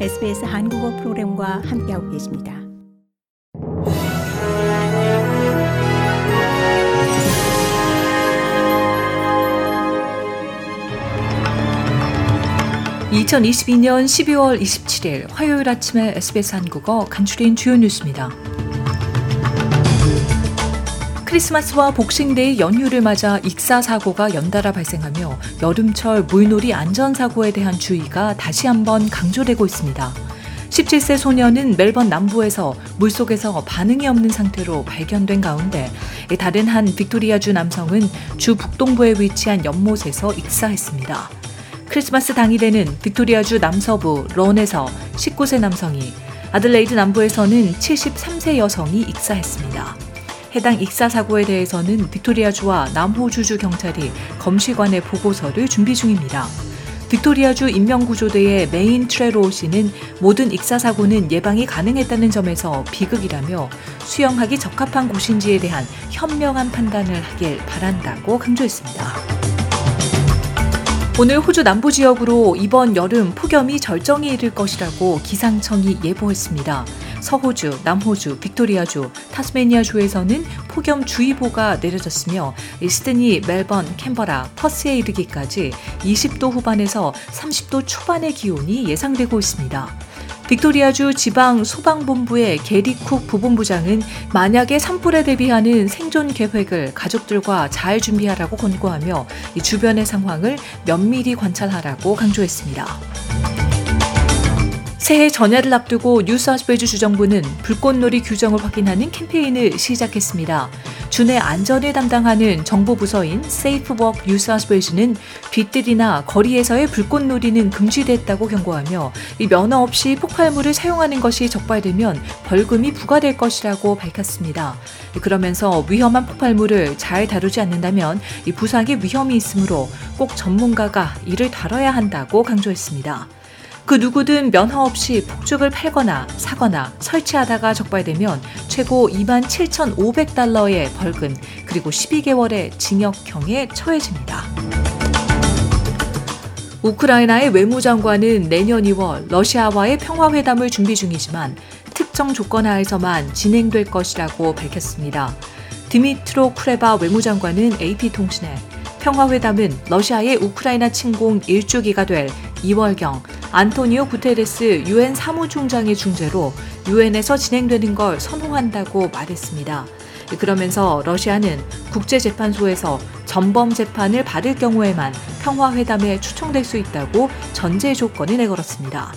SBS 한국어 프로그램과 함께하고 계십니다. (2022년 12월 27일) 화요일 아침에 SBS 한국어 간추린 주요 뉴스입니다. 크리스마스와 복싱데이 연휴를 맞아 익사 사고가 연달아 발생하며 여름철 물놀이 안전사고에 대한 주의가 다시 한번 강조되고 있습니다. 17세 소녀는 멜번 남부에서 물속에서 반응이 없는 상태로 발견된 가운데 다른 한 빅토리아주 남성은 주 북동부에 위치한 연못에서 익사했습니다. 크리스마스 당일에는 빅토리아주 남서부 런에서 19세 남성이, 아들레이드 남부에서는 73세 여성이 익사했습니다. 해당 익사 사고에 대해서는 빅토리아주와 남호주주 경찰이 검시관의 보고서를 준비 중입니다. 빅토리아주 인명구조대의 메인 트레로우 씨는 모든 익사 사고는 예방이 가능했다는 점에서 비극이라며 수영하기 적합한 곳인지에 대한 현명한 판단을 하길 바란다고 강조했습니다. 오늘 호주 남부 지역으로 이번 여름 폭염이 절정에 이를 것이라고 기상청이 예보했습니다. 서호주, 남호주, 빅토리아주, 타스메니아주에서는 폭염주의보가 내려졌으며 시드니, 멜번, 캔버라, 퍼스에 이르기까지 20도 후반에서 30도 초반의 기온이 예상되고 있습니다. 빅토리아주 지방 소방본부의 게리쿡 부본부장은 만약에 산불에 대비하는 생존 계획을 가족들과 잘 준비하라고 권고하며 이 주변의 상황을 면밀히 관찰하라고 강조했습니다. 새해 전야를 앞두고 뉴사우스웨일즈 주정부는 불꽃놀이 규정을 확인하는 캠페인을 시작했습니다. 주내 안전을 담당하는 정부 부서인 세이프워크 뉴사우스웨일즈는 뒷뜰이나 거리에서의 불꽃놀이는 금지됐다고 경고하며 이 면허 없이 폭발물을 사용하는 것이 적발되면 벌금이 부과될 것이라고 밝혔습니다. 그러면서 위험한 폭발물을 잘 다루지 않는다면 이 부상의 위험이 있으므로 꼭 전문가가 이를 다뤄야 한다고 강조했습니다. 그 누구든 면허 없이 폭죽을 팔거나 사거나 설치하다가 적발되면 최고 27,500달러의 벌금, 그리고 12개월의 징역형에 처해집니다. 우크라이나의 외무장관은 내년 2월 러시아와의 평화회담을 준비 중이지만 특정 조건 하에서만 진행될 것이라고 밝혔습니다. 드미트로 쿠레바 외무장관은 AP통신에 평화회담은 러시아의 우크라이나 침공 1주기가 될 2월경 안토니오 구테레스 UN 사무총장의 중재로 UN에서 진행되는 걸 선호한다고 말했습니다. 그러면서 러시아는 국제재판소에서 전범 재판을 받을 경우에만 평화회담에 초청될 수 있다고 전제 조건을 내걸었습니다.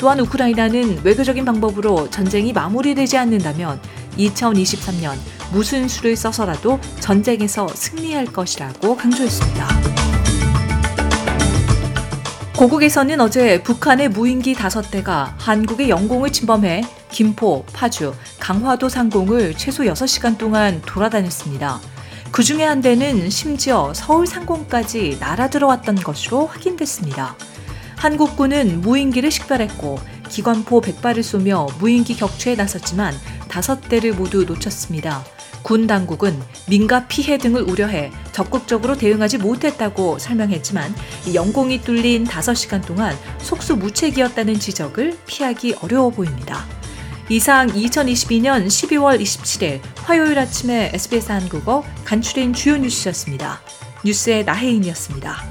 또한 우크라이나는 외교적인 방법으로 전쟁이 마무리되지 않는다면 2023년 무슨 수를 써서라도 전쟁에서 승리할 것이라고 강조했습니다. 고국에서는 어제 북한의 무인기 5대가 한국의 영공을 침범해 김포, 파주, 강화도 상공을 최소 6시간 동안 돌아다녔습니다. 그 중에 한 대는 심지어 서울 상공까지 날아들어왔던 것으로 확인됐습니다. 한국군은 무인기를 식별했고 기관포 100발을 쏘며 무인기 격추에 나섰지만 5대를 모두 놓쳤습니다. 군 당국은 민가 피해 등을 우려해 적극적으로 대응하지 못했다고 설명했지만 영공이 뚫린 5시간 동안 속수무책이었다는 지적을 피하기 어려워 보입니다. 이상 2022년 12월 27일 화요일 아침에 SBS 한국어 간추린 주요 뉴스였습니다. 뉴스의 나혜인이었습니다.